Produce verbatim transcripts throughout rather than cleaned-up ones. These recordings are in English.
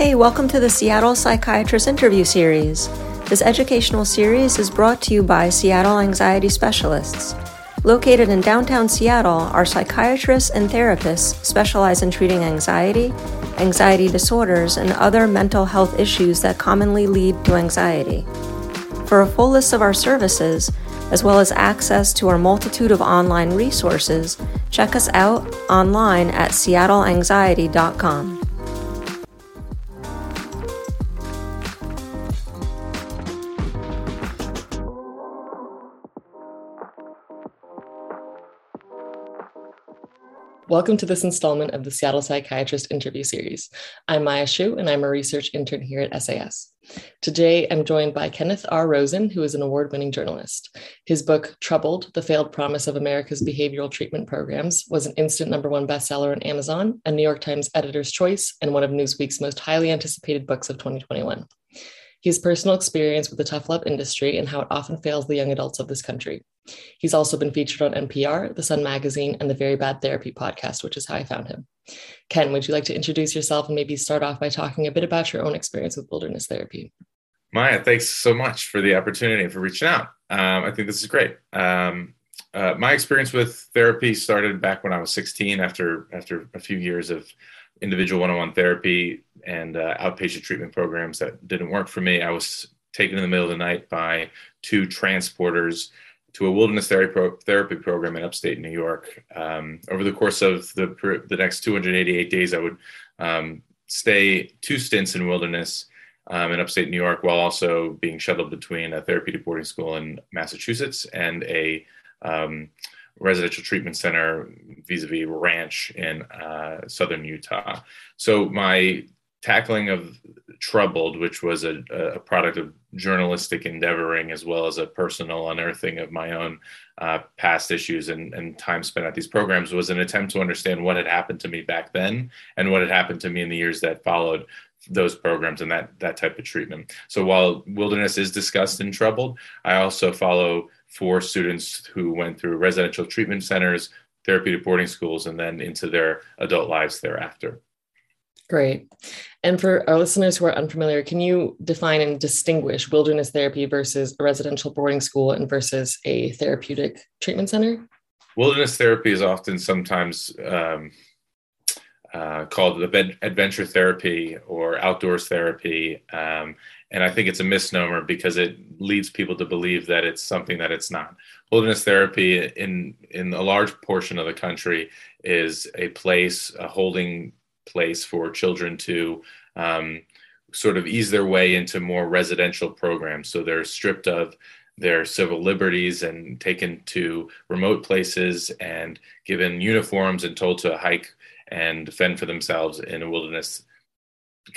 Hey, welcome to the Seattle Psychiatrist Interview Series. This educational series is brought to you by Seattle Anxiety Specialists. Located in downtown Seattle, our psychiatrists and therapists specialize in treating anxiety, anxiety disorders, and other mental health issues that commonly lead to anxiety. For a full list of our services, as well as access to our multitude of online resources, check us out online at seattle anxiety dot com. Welcome to this installment of the Seattle Psychiatrist Interview Series. I'm Maya Hsu, and I'm a research intern here at S A S. Today, I'm joined by Kenneth R. Rosen, who is an award-winning journalist. His book, Troubled: The Failed Promise of America's Behavioral Treatment Programs, was an instant number one bestseller on Amazon, a New York Times Editor's Choice, and one of Newsweek's most highly anticipated books of twenty twenty-one. His personal experience with the tough love industry and how it often fails the young adults of this country. He's also been featured on N P R, The Sun Magazine, and the Very Bad Therapy podcast, which is how I found him. Ken, would you like to introduce yourself and maybe start off by talking a bit about your own experience with wilderness therapy? Maya, thanks so much for the opportunity and for reaching out. Um, I think this is great. Um, uh, my experience with therapy started back when I was sixteen after, after a few years of individual one-on-one therapy and uh, outpatient treatment programs that didn't work for me. I was taken in the middle of the night by two transporters to a wilderness therapy program in upstate New York. Um, over the course of the, the next two hundred eighty-eight days, I would um, stay two stints in wilderness um, in upstate New York, while also being shuttled between a therapeutic boarding school in Massachusetts and a um, residential treatment center vis-a-vis ranch in uh, southern Utah. So my tackling of Troubled, which was a, a product of journalistic endeavoring, as well as a personal unearthing of my own uh, past issues and, and time spent at these programs, was an attempt to understand what had happened to me back then and what had happened to me in the years that followed those programs and that that type of treatment. So while wilderness is discussed in Troubled, I also follow four students who went through residential treatment centers, therapeutic boarding schools, and then into their adult lives thereafter. Great. And for our listeners who are unfamiliar, can you define and distinguish wilderness therapy versus a residential boarding school and versus a therapeutic treatment center? Wilderness therapy is often sometimes um, uh, called adventure therapy or outdoors therapy. Um, and I think it's a misnomer because it leads people to believe that it's something that it's not. Wilderness therapy in, in a large portion of the country is a place, a holding place for children to um, sort of ease their way into more residential programs. So they're stripped of their civil liberties and taken to remote places and given uniforms and told to hike and fend for themselves in a wilderness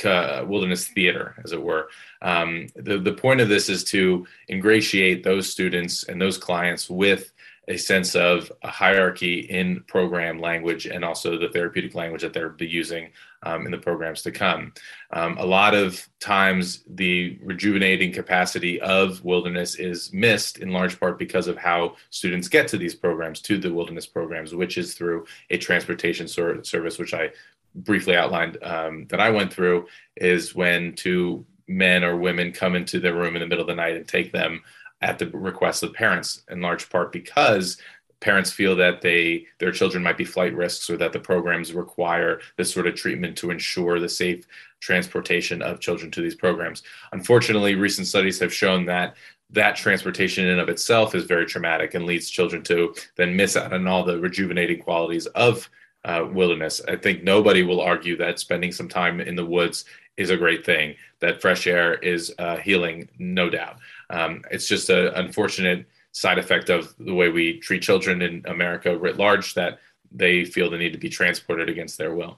uh, wilderness theater, as it were. Um, the, the point of this is to ingratiate those students and those clients with a sense of a hierarchy in program language and also the therapeutic language that they'll be using um, in the programs to come. Um, a lot of times the rejuvenating capacity of wilderness is missed in large part because of how students get to these programs, to the wilderness programs, which is through a transportation sor- service, which I briefly outlined um, that I went through, is when two men or women come into their room in the middle of the night and take them at the request of parents, in large part because parents feel that they their children might be flight risks or that the programs require this sort of treatment to ensure the safe transportation of children to these programs. Unfortunately, recent studies have shown that that transportation in and of itself is very traumatic and leads children to then miss out on all the rejuvenating qualities of uh, wilderness. I think nobody will argue that spending some time in the woods is a great thing, that fresh air is uh, healing, no doubt. Um, it's just an unfortunate side effect of the way we treat children in America writ large, that they feel the need to be transported against their will.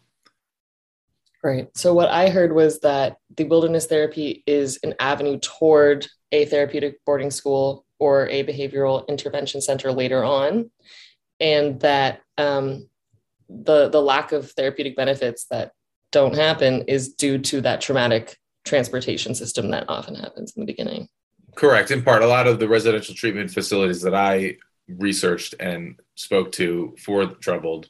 Right. So what I heard was that the wilderness therapy is an avenue toward a therapeutic boarding school or a behavioral intervention center later on, and that um, the the lack of therapeutic benefits that don't happen is due to that traumatic transportation system that often happens in the beginning. Correct. In part, a lot of the residential treatment facilities that I researched and spoke to for Troubled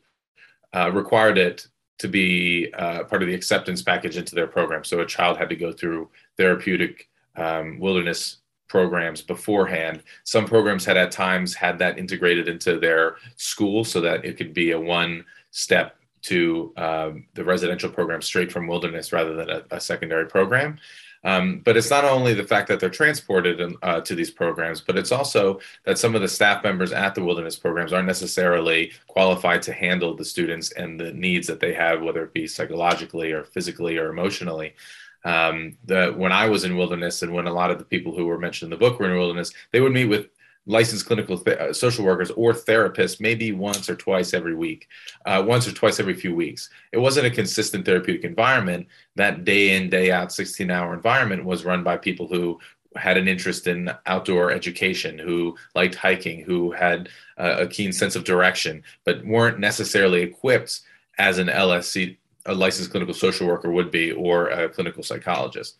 uh, required it to be uh, part of the acceptance package into their program. So a child had to go through therapeutic um, wilderness programs beforehand. Some programs had at times had that integrated into their school so that it could be a one step to um, the residential program straight from wilderness rather than a, a secondary program. Um, but it's not only the fact that they're transported in, uh, to these programs, but it's also that some of the staff members at the wilderness programs aren't necessarily qualified to handle the students and the needs that they have, whether it be psychologically or physically or emotionally. Um, the, when I was in wilderness, and when a lot of the people who were mentioned in the book were in wilderness, they would meet with licensed clinical th- uh, social workers or therapists maybe once or twice every week, uh, once or twice every few weeks. It wasn't a consistent therapeutic environment. That day in, day out, sixteen hour environment was run by people who had an interest in outdoor education, who liked hiking, who had uh, a keen sense of direction, but weren't necessarily equipped as an L S C, a licensed clinical social worker would be, or a clinical psychologist.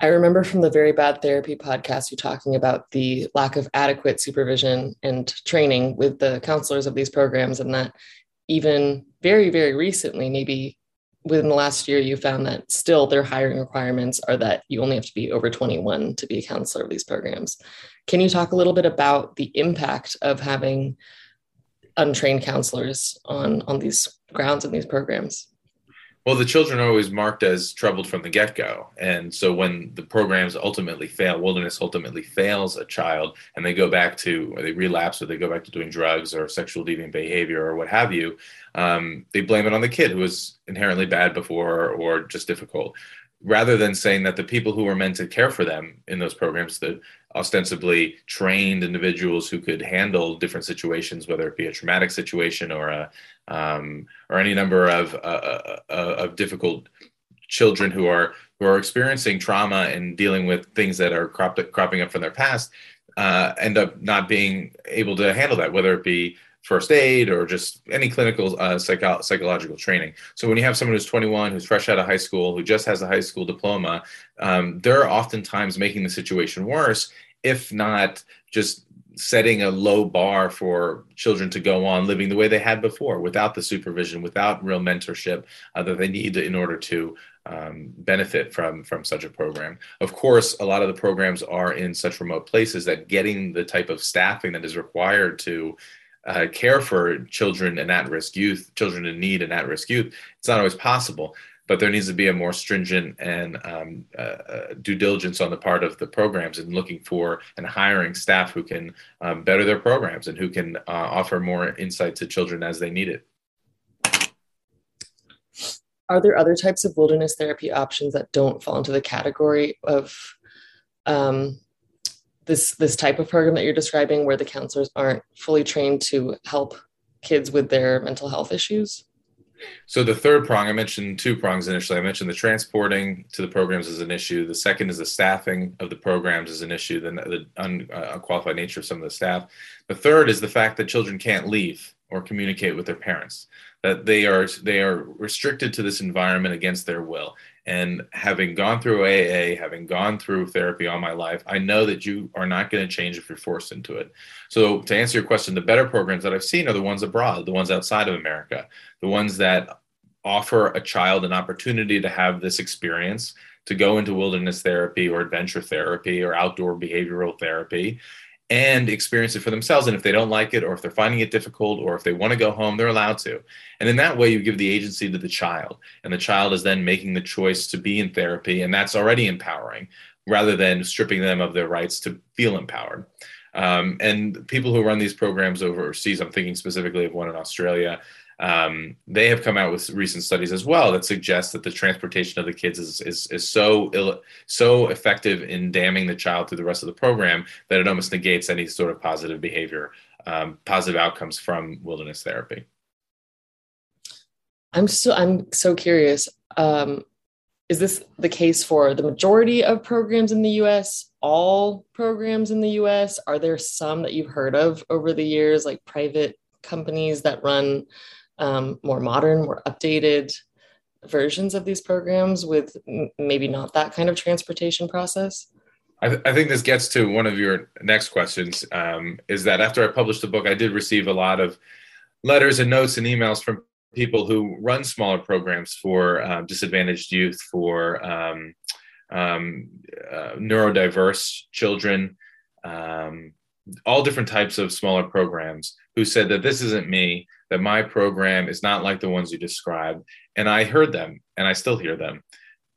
I remember from the Very Bad Therapy podcast, you talking about the lack of adequate supervision and training with the counselors of these programs, and that even very, very recently, maybe within the last year, you found that still their hiring requirements are that you only have to be over twenty-one to be a counselor of these programs. Can you talk a little bit about the impact of having untrained counselors on, on these grounds and these programs? Well, the children are always marked as troubled from the get-go. And so when the programs ultimately fail, wilderness ultimately fails a child, and they go back to, or they relapse, or they go back to doing drugs or sexual deviant behavior or what have you, um, they blame it on the kid who was inherently bad before or just difficult, rather than saying that the people who were meant to care for them in those programs, the ostensibly trained individuals who could handle different situations, whether it be a traumatic situation or a Um, or any number of uh, uh, of difficult children who are who are experiencing trauma and dealing with things that are cropped, cropping up from their past, uh, end up not being able to handle that, whether it be first aid or just any clinical uh, psycho- psychological training. So when you have someone who's twenty-one, who's fresh out of high school, who just has a high school diploma, um, they're oftentimes making the situation worse, if not just setting a low bar for children to go on living the way they had before, without the supervision, without real mentorship uh, that they need in order to um, benefit from, from such a program. Of course, a lot of the programs are in such remote places that getting the type of staffing that is required to uh, care for children and at-risk youth, children in need and at-risk youth, it's not always possible. But there needs to be a more stringent and um, uh, due diligence on the part of the programs in looking for and hiring staff who can um, better their programs and who can uh, offer more insight to children as they need it. Are there other types of wilderness therapy options that don't fall into the category of um, this, this type of program that you're describing, where the counselors aren't fully trained to help kids with their mental health issues? So the third prong, I mentioned two prongs initially. I mentioned the transporting to the programs is an issue. The second is the staffing of the programs is an issue, the, the un, uh, unqualified nature of some of the staff. The third is the fact that children can't leave or communicate with their parents, that they are they are restricted to this environment against their will. And having gone through A A, having gone through therapy all my life, I know that you are not going to change if you're forced into it. So to answer your question, the better programs that I've seen are the ones abroad, the ones outside of America, the ones that offer a child an opportunity to have this experience, to go into wilderness therapy or adventure therapy or outdoor behavioral therapy and experience it for themselves. And if they don't like it, or if they're finding it difficult, or if they want to go home, they're allowed to. And in that way, you give the agency to the child, and the child is then making the choice to be in therapy. And that's already empowering, rather than stripping them of their rights to feel empowered. Um, and people who run these programs overseas, I'm thinking specifically of one in Australia, Um, they have come out with recent studies as well that suggest that the transportation of the kids is is, is so ill, so effective in damning the child through the rest of the program that it almost negates any sort of positive behavior, um, positive outcomes from wilderness therapy. I'm still I'm so curious. Um, is this the case for the majority of programs in the U S? All programs in the U S? Are there some that you've heard of over the years, like private companies that run Um, more modern, more updated versions of these programs with m- maybe not that kind of transportation process? I, th- I think this gets to one of your next questions, um, is that after I published the book, I did receive a lot of letters and notes and emails from people who run smaller programs for uh, disadvantaged youth, for um, um, uh, neurodiverse children, um, all different types of smaller programs, who said that this isn't me, that my program is not like the ones you described. And I heard them, and I still hear them.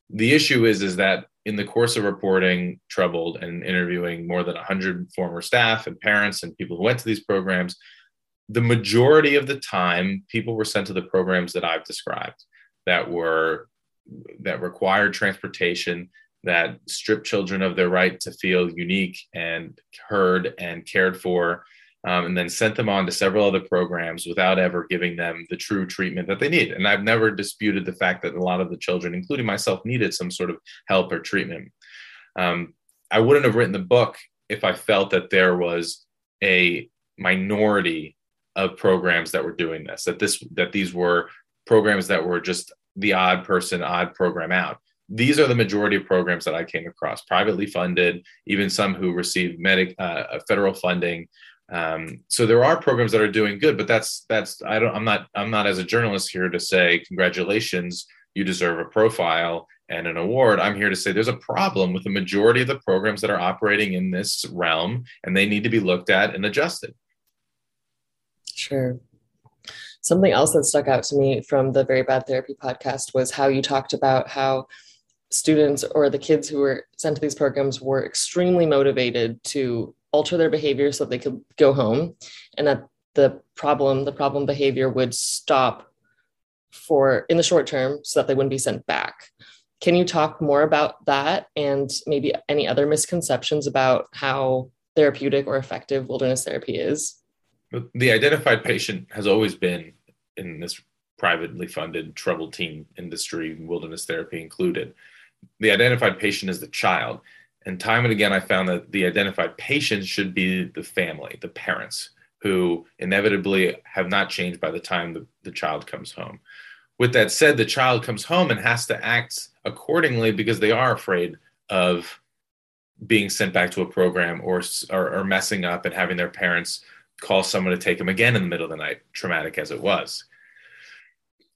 The issue is, is that in the course of reporting Troubled and interviewing more than one hundred former staff and parents and people who went to these programs, the majority of the time, people were sent to the programs that I've described, that were that required transportation, that stripped children of their right to feel unique and heard and cared for, um, and then sent them on to several other programs without ever giving them the true treatment that they need. And I've never disputed the fact that a lot of the children, including myself, needed some sort of help or treatment. Um, I wouldn't have written the book if I felt that there was a minority of programs that were doing this, that this, that these were programs that were just the odd person, odd program out. These are the majority of programs that I came across, privately funded, even some who received medic, uh, federal funding. Um, so there are programs that are doing good, but that's, that's, I don't, I'm not, I'm not as a journalist here to say, congratulations, you deserve a profile and an award. I'm here to say there's a problem with the majority of the programs that are operating in this realm, and they need to be looked at and adjusted. Sure. Something else that stuck out to me from the Very Bad Therapy podcast was how you talked about how students or the kids who were sent to these programs were extremely motivated to alter their behavior so that they could go home, and that the problem, the problem behavior would stop for in the short term so that they wouldn't be sent back. Can you talk more about that and maybe any other misconceptions about how therapeutic or effective wilderness therapy is? The identified patient has always been in this privately funded troubled teen industry, wilderness therapy included. The identified patient is the child. And time and again, I found that the identified patient should be the family, the parents, who inevitably have not changed by the time the, the child comes home. With that said, the child comes home and has to act accordingly because they are afraid of being sent back to a program or, or, or messing up and having their parents call someone to take them again in the middle of the night, traumatic as it was.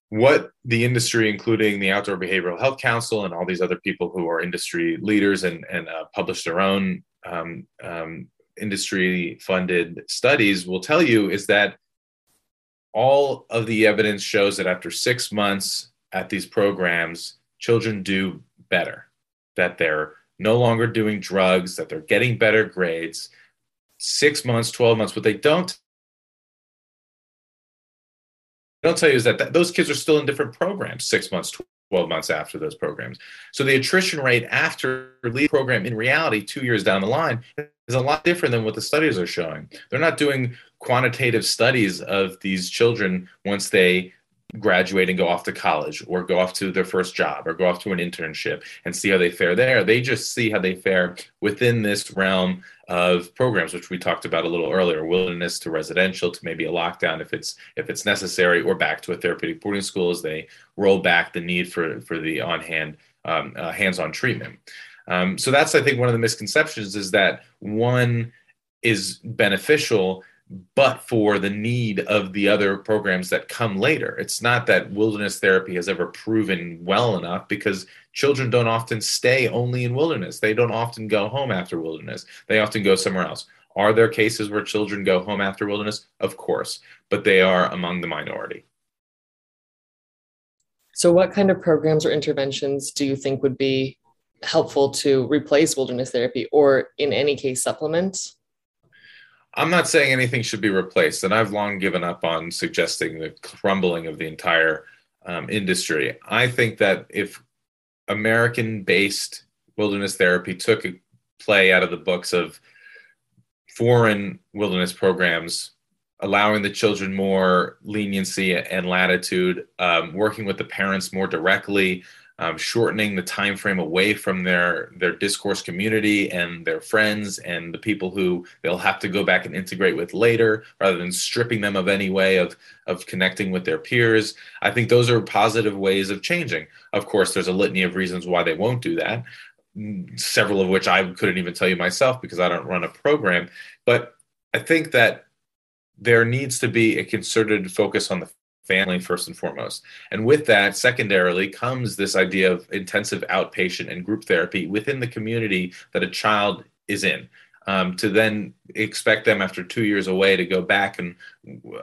What the industry, including the Outdoor Behavioral Health Council and all these other people who are industry leaders and, and uh, publish their own um, um, industry-funded studies will tell you, is that all of the evidence shows that after six months at these programs, children do better, that they're no longer doing drugs, that they're getting better grades, six months, twelve months. What they don't don't tell you is that th- those kids are still in different programs six months, twelve months after those programs. So the attrition rate after leave program in reality two years down the line is a lot different than what the studies are showing. They're not doing quantitative studies of these children once they graduate and go off to college or go off to their first job or go off to an internship and see how they fare there. They just see how they fare within this realm of programs, which we talked about a little earlier, wilderness to residential to maybe a lockdown if it's if it's necessary, or back to a therapeutic boarding school as they roll back the need for, for the on-hand, um, uh, hands-on treatment. Um, so that's, I think, one of the misconceptions is that one is beneficial but for the need of the other programs that come later. It's not that wilderness therapy has ever proven well enough, because children don't often stay only in wilderness. They don't often go home after wilderness. They often go somewhere else. Are there cases where children go home after wilderness? Of course, but they are among the minority. So what kind of programs or interventions do you think would be helpful to replace wilderness therapy, or in any case supplement? I'm not saying anything should be replaced, and I've long given up on suggesting the crumbling of the entire um, industry. I think that if American-based wilderness therapy took a play out of the books of foreign wilderness programs, allowing the children more leniency and latitude, um, working with the parents more directly, Um, shortening the time frame away from their their discourse community and their friends and the people who they'll have to go back and integrate with later, rather than stripping them of any way of of connecting with their peers. I think those are positive ways of changing. Of course, there's a litany of reasons why they won't do that, several of which I couldn't even tell you myself because I don't run a program. But I think that there needs to be a concerted focus on the family first and foremost. And with that, secondarily, comes this idea of intensive outpatient and group therapy within the community that a child is in. Um, to then expect them after two years away to go back and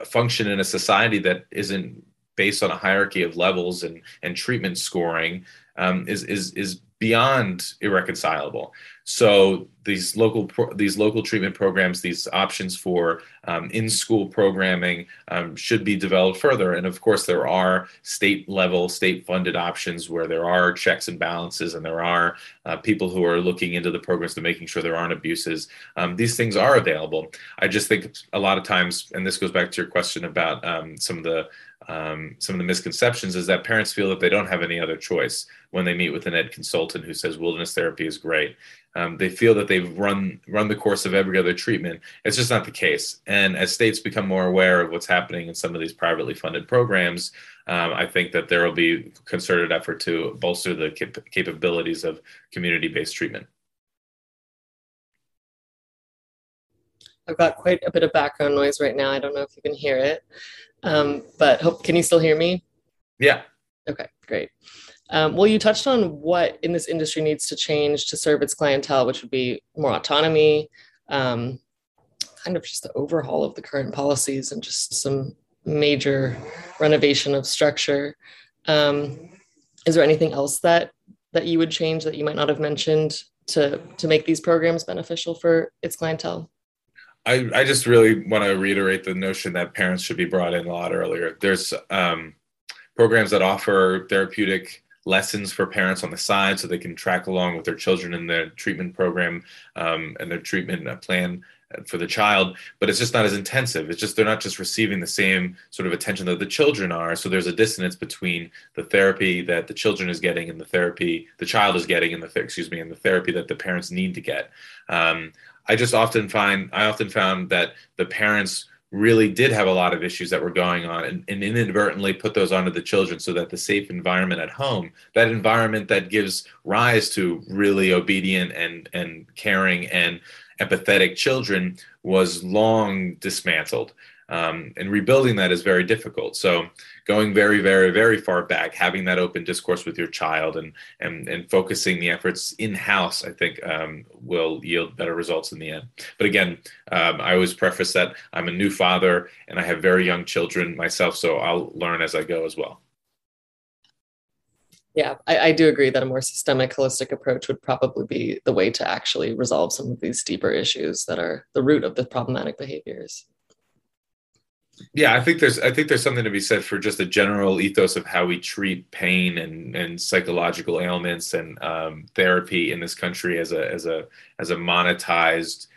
function in a society that isn't based on a hierarchy of levels and, and treatment scoring um, is, is, is beyond irreconcilable. So these local pro- these local treatment programs, these options for um, in-school programming um, should be developed further. And of course, there are state-level, state-funded options where there are checks and balances, and there are uh, people who are looking into the programs to making sure there aren't abuses. Um, these things are available. I just think a lot of times, and this goes back to your question about um, some of the Um, some of the misconceptions, is that parents feel that they don't have any other choice when they meet with an ed consultant who says wilderness therapy is great. Um, they feel that they've run run the course of every other treatment. It's just not the case. And as states become more aware of what's happening in some of these privately funded programs, um, I think that there will be concerted effort to bolster the cap- capabilities of community-based treatment. I've got quite a bit of background noise right now. I don't know if you can hear it. Um, but hope, can you still hear me? Yeah. Okay, great. Um, well, you touched on what in this industry needs to change to serve its clientele, which would be more autonomy, um, kind of just the overhaul of the current policies and just some major renovation of structure. Um, is there anything else that, that you would change that you might not have mentioned to, to make these programs beneficial for its clientele? I, I just really want to reiterate the notion that parents should be brought in a lot earlier. There's um, programs that offer therapeutic lessons for parents on the side so they can track along with their children in their treatment program um, and their treatment plan for the child, but it's just not as intensive. It's just, they're not just receiving the same sort of attention that the children are. So there's a dissonance between the therapy that the children is getting and the therapy the child is getting and the, excuse me, and the therapy that the parents need to get. Um, I just often find, I often found that the parents really did have a lot of issues that were going on and, and inadvertently put those onto the children so that the safe environment at home, that environment that gives rise to really obedient and, and caring and empathetic children, was long dismantled. Um, and rebuilding that is very difficult. So going very, very, very far back, having that open discourse with your child and and, and focusing the efforts in-house, I think um, will yield better results in the end. But again, um, I always preface that I'm a new father and I have very young children myself, so I'll learn as I go as well. Yeah, I, I do agree that a more systemic, holistic approach would probably be the way to actually resolve some of these deeper issues that are the root of the problematic behaviors. Yeah, I think there's I think there's something to be said for just a general ethos of how we treat pain and, and psychological ailments and um, therapy in this country as a as a as a monetized,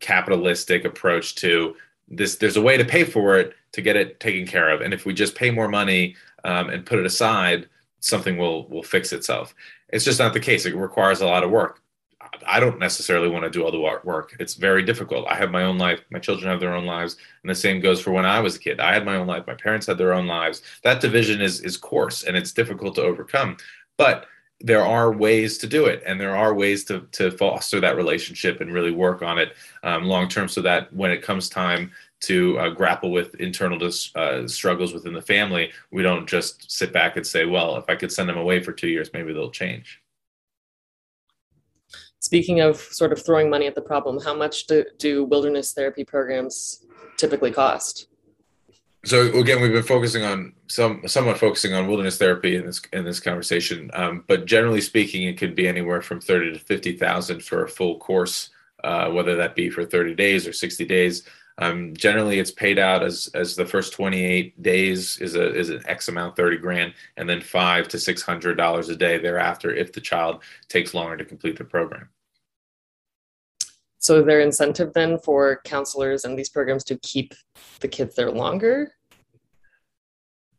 capitalistic approach to this. There's a way to pay for it to get it taken care of, and if we just pay more money um, and put it aside, something will will fix itself. It's just not the case. It requires a lot of work. I don't necessarily want to do all the work. It's very difficult. I have my own life. My children have their own lives. And the same goes for when I was a kid. I had my own life. My parents had their own lives. That division is is coarse and it's difficult to overcome. But there are ways to do it. And there are ways to, to foster that relationship and really work on it um, long term so that when it comes time to uh, grapple with internal dis- uh, struggles within the family, we don't just sit back and say, well, if I could send them away for two years, maybe they'll change. Speaking of sort of throwing money at the problem, how much do, do wilderness therapy programs typically cost? So again, we've been focusing on some, somewhat focusing on wilderness therapy in this in this conversation, um, but generally speaking, it could be anywhere from thirty thousand dollars to fifty thousand dollars for a full course, uh, whether that be for thirty days or sixty days. Um, generally, it's paid out as as the first twenty-eight days is a is an X amount, thirty grand, and then five to six hundred dollars a day thereafter if the child takes longer to complete the program. So, is there incentive then for counselors and these programs to keep the kids there longer?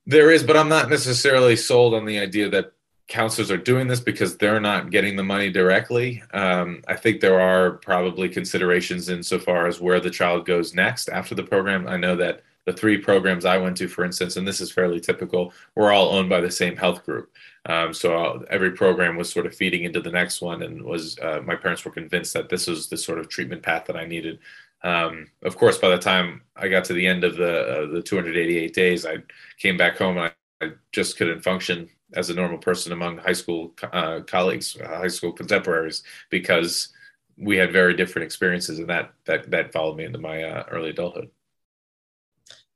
There is, but I'm not necessarily sold on the idea that counselors are doing this because they're not getting the money directly. Um, I think there are probably considerations insofar as where the child goes next after the program. I know that the three programs I went to, for instance, and this is fairly typical, were all owned by the same health group. Um, so every program was sort of feeding into the next one, and was uh, my parents were convinced that this was the sort of treatment path that I needed. Um, of course, by the time I got to the end of the uh, the two hundred eighty-eight days, I came back home and I, I just couldn't function as a normal person among high school uh, colleagues, high school contemporaries, because we had very different experiences, and that that that followed me into my uh, early adulthood.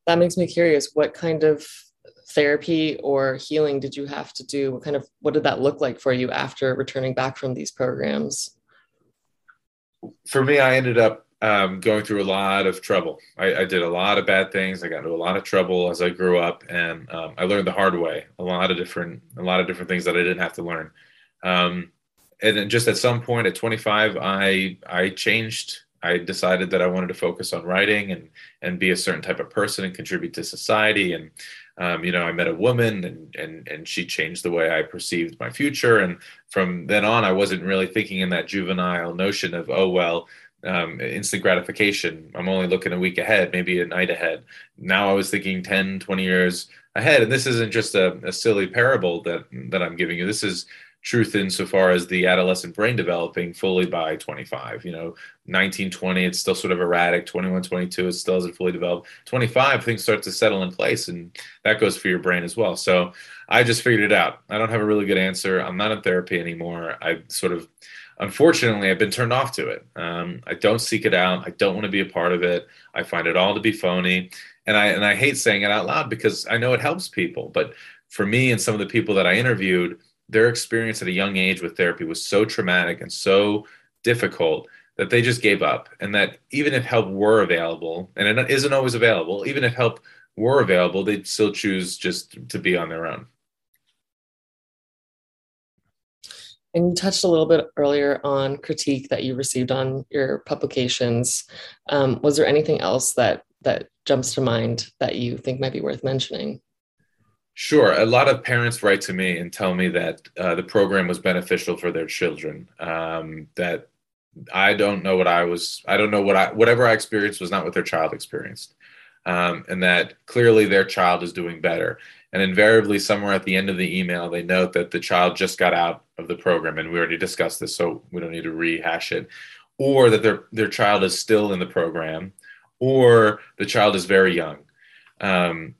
That makes me curious. What kind of therapy or healing did you have to do? What kind of what did that look like for you after returning back from these programs? For me, I ended up um, going through a lot of trouble. I, I did a lot of bad things. I got into a lot of trouble as I grew up, and um, I learned the hard way, a lot of different, a lot of different things that I didn't have to learn. Um, and then just at some point at twenty-five, I, I changed. I decided that I wanted to focus on writing and, and be a certain type of person and contribute to society. And, um, you know, I met a woman and, and, and she changed the way I perceived my future. And from then on, I wasn't really thinking in that juvenile notion of, oh, well, um, instant gratification. I'm only looking a week ahead, maybe a night ahead. Now I was thinking ten, twenty years ahead. And this isn't just a, a silly parable that, that I'm giving you. This is truth insofar as the adolescent brain developing fully by twenty-five, you know, nineteen, twenty, it's still sort of erratic. twenty-one, twenty-two, it still isn't fully developed. twenty-five, things start to settle in place, and that goes for your brain as well. So I just figured it out. I don't have a really good answer. I'm not in therapy anymore. I sort of, unfortunately, I've been turned off to it. Um, I don't seek it out. I don't want to be a part of it. I find it all to be phony. And I, and I hate saying it out loud because I know it helps people. But for me and some of the people that I interviewed, their experience at a young age with therapy was so traumatic and so difficult that they just gave up. And that even if help were available, and it isn't always available, even if help were available, they'd still choose just to be on their own. And you touched a little bit earlier on critique that you received on your publications. Um, was there anything else that that jumps to mind that you think might be worth mentioning? Sure. A lot of parents write to me and tell me that uh, the program was beneficial for their children, um, that I don't know what I was, I don't know what I, whatever I experienced was not what their child experienced, um, and that clearly their child is doing better. And invariably, somewhere at the end of the email, they note that the child just got out of the program, and we already discussed this, so we don't need to rehash it, or that their, their child is still in the program, or the child is very young. Um,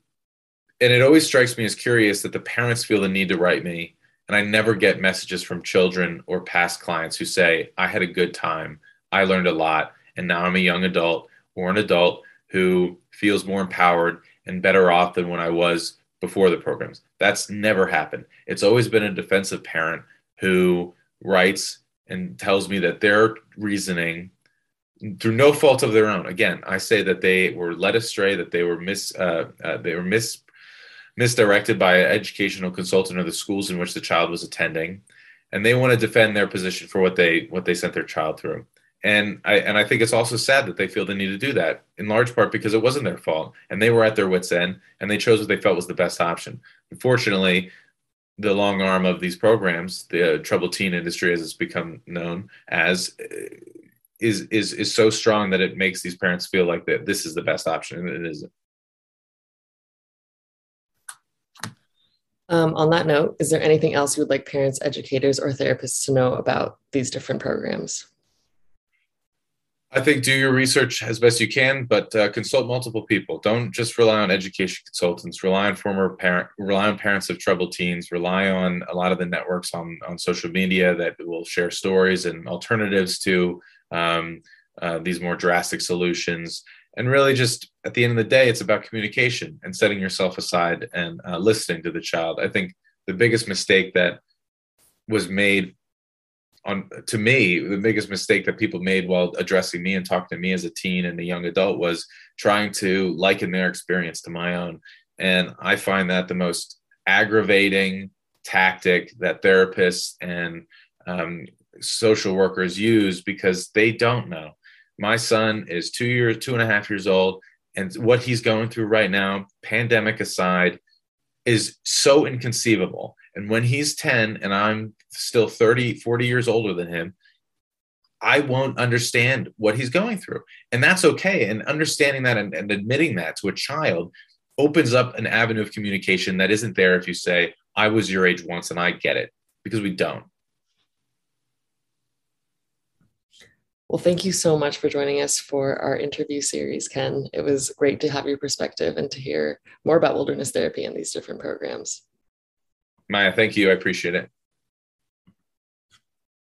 And it always strikes me as curious that the parents feel the need to write me, and I never get messages from children or past clients who say, I had a good time, I learned a lot, and now I'm a young adult or an adult who feels more empowered and better off than when I was before the programs. That's never happened. It's always been a defensive parent who writes and tells me that their reasoning, through no fault of their own, again, I say that they were led astray, that they were mis, uh, uh, they were mis. misdirected by an educational consultant of the schools in which the child was attending. And they want to defend their position for what they what they sent their child through. And I and I think it's also sad that they feel the need to do that, in large part because it wasn't their fault. And they were at their wits' end, and they chose what they felt was the best option. Unfortunately, the long arm of these programs, the uh, troubled teen industry, as it's become known as, is is is so strong that it makes these parents feel like that this is the best option, and it isn't. Um, on that note, is there anything else you would like parents, educators, or therapists to know about these different programs? I think do your research as best you can, but uh, consult multiple people. Don't just rely on education consultants. Rely on former parent, rely on parents of troubled teens. Rely on a lot of the networks on, on social media that will share stories and alternatives to um, uh, these more drastic solutions. And really just at the end of the day, it's about communication and setting yourself aside and uh, listening to the child. I think the biggest mistake that was made on, to me, the biggest mistake that people made while addressing me and talking to me as a teen and a young adult was trying to liken their experience to my own. And I find that the most aggravating tactic that therapists and um, social workers use because they don't know. My son is two years, two and a half years old, and what he's going through right now, pandemic aside, is so inconceivable. And when he's ten and I'm still thirty, forty years older than him, I won't understand what he's going through. And that's okay. And understanding that and, and admitting that to a child opens up an avenue of communication that isn't there if you say, I was your age once and I get it, because we don't. Well, thank you so much for joining us for our interview series, Ken. It was great to have your perspective and to hear more about wilderness therapy and these different programs. Maya, thank you. I appreciate it.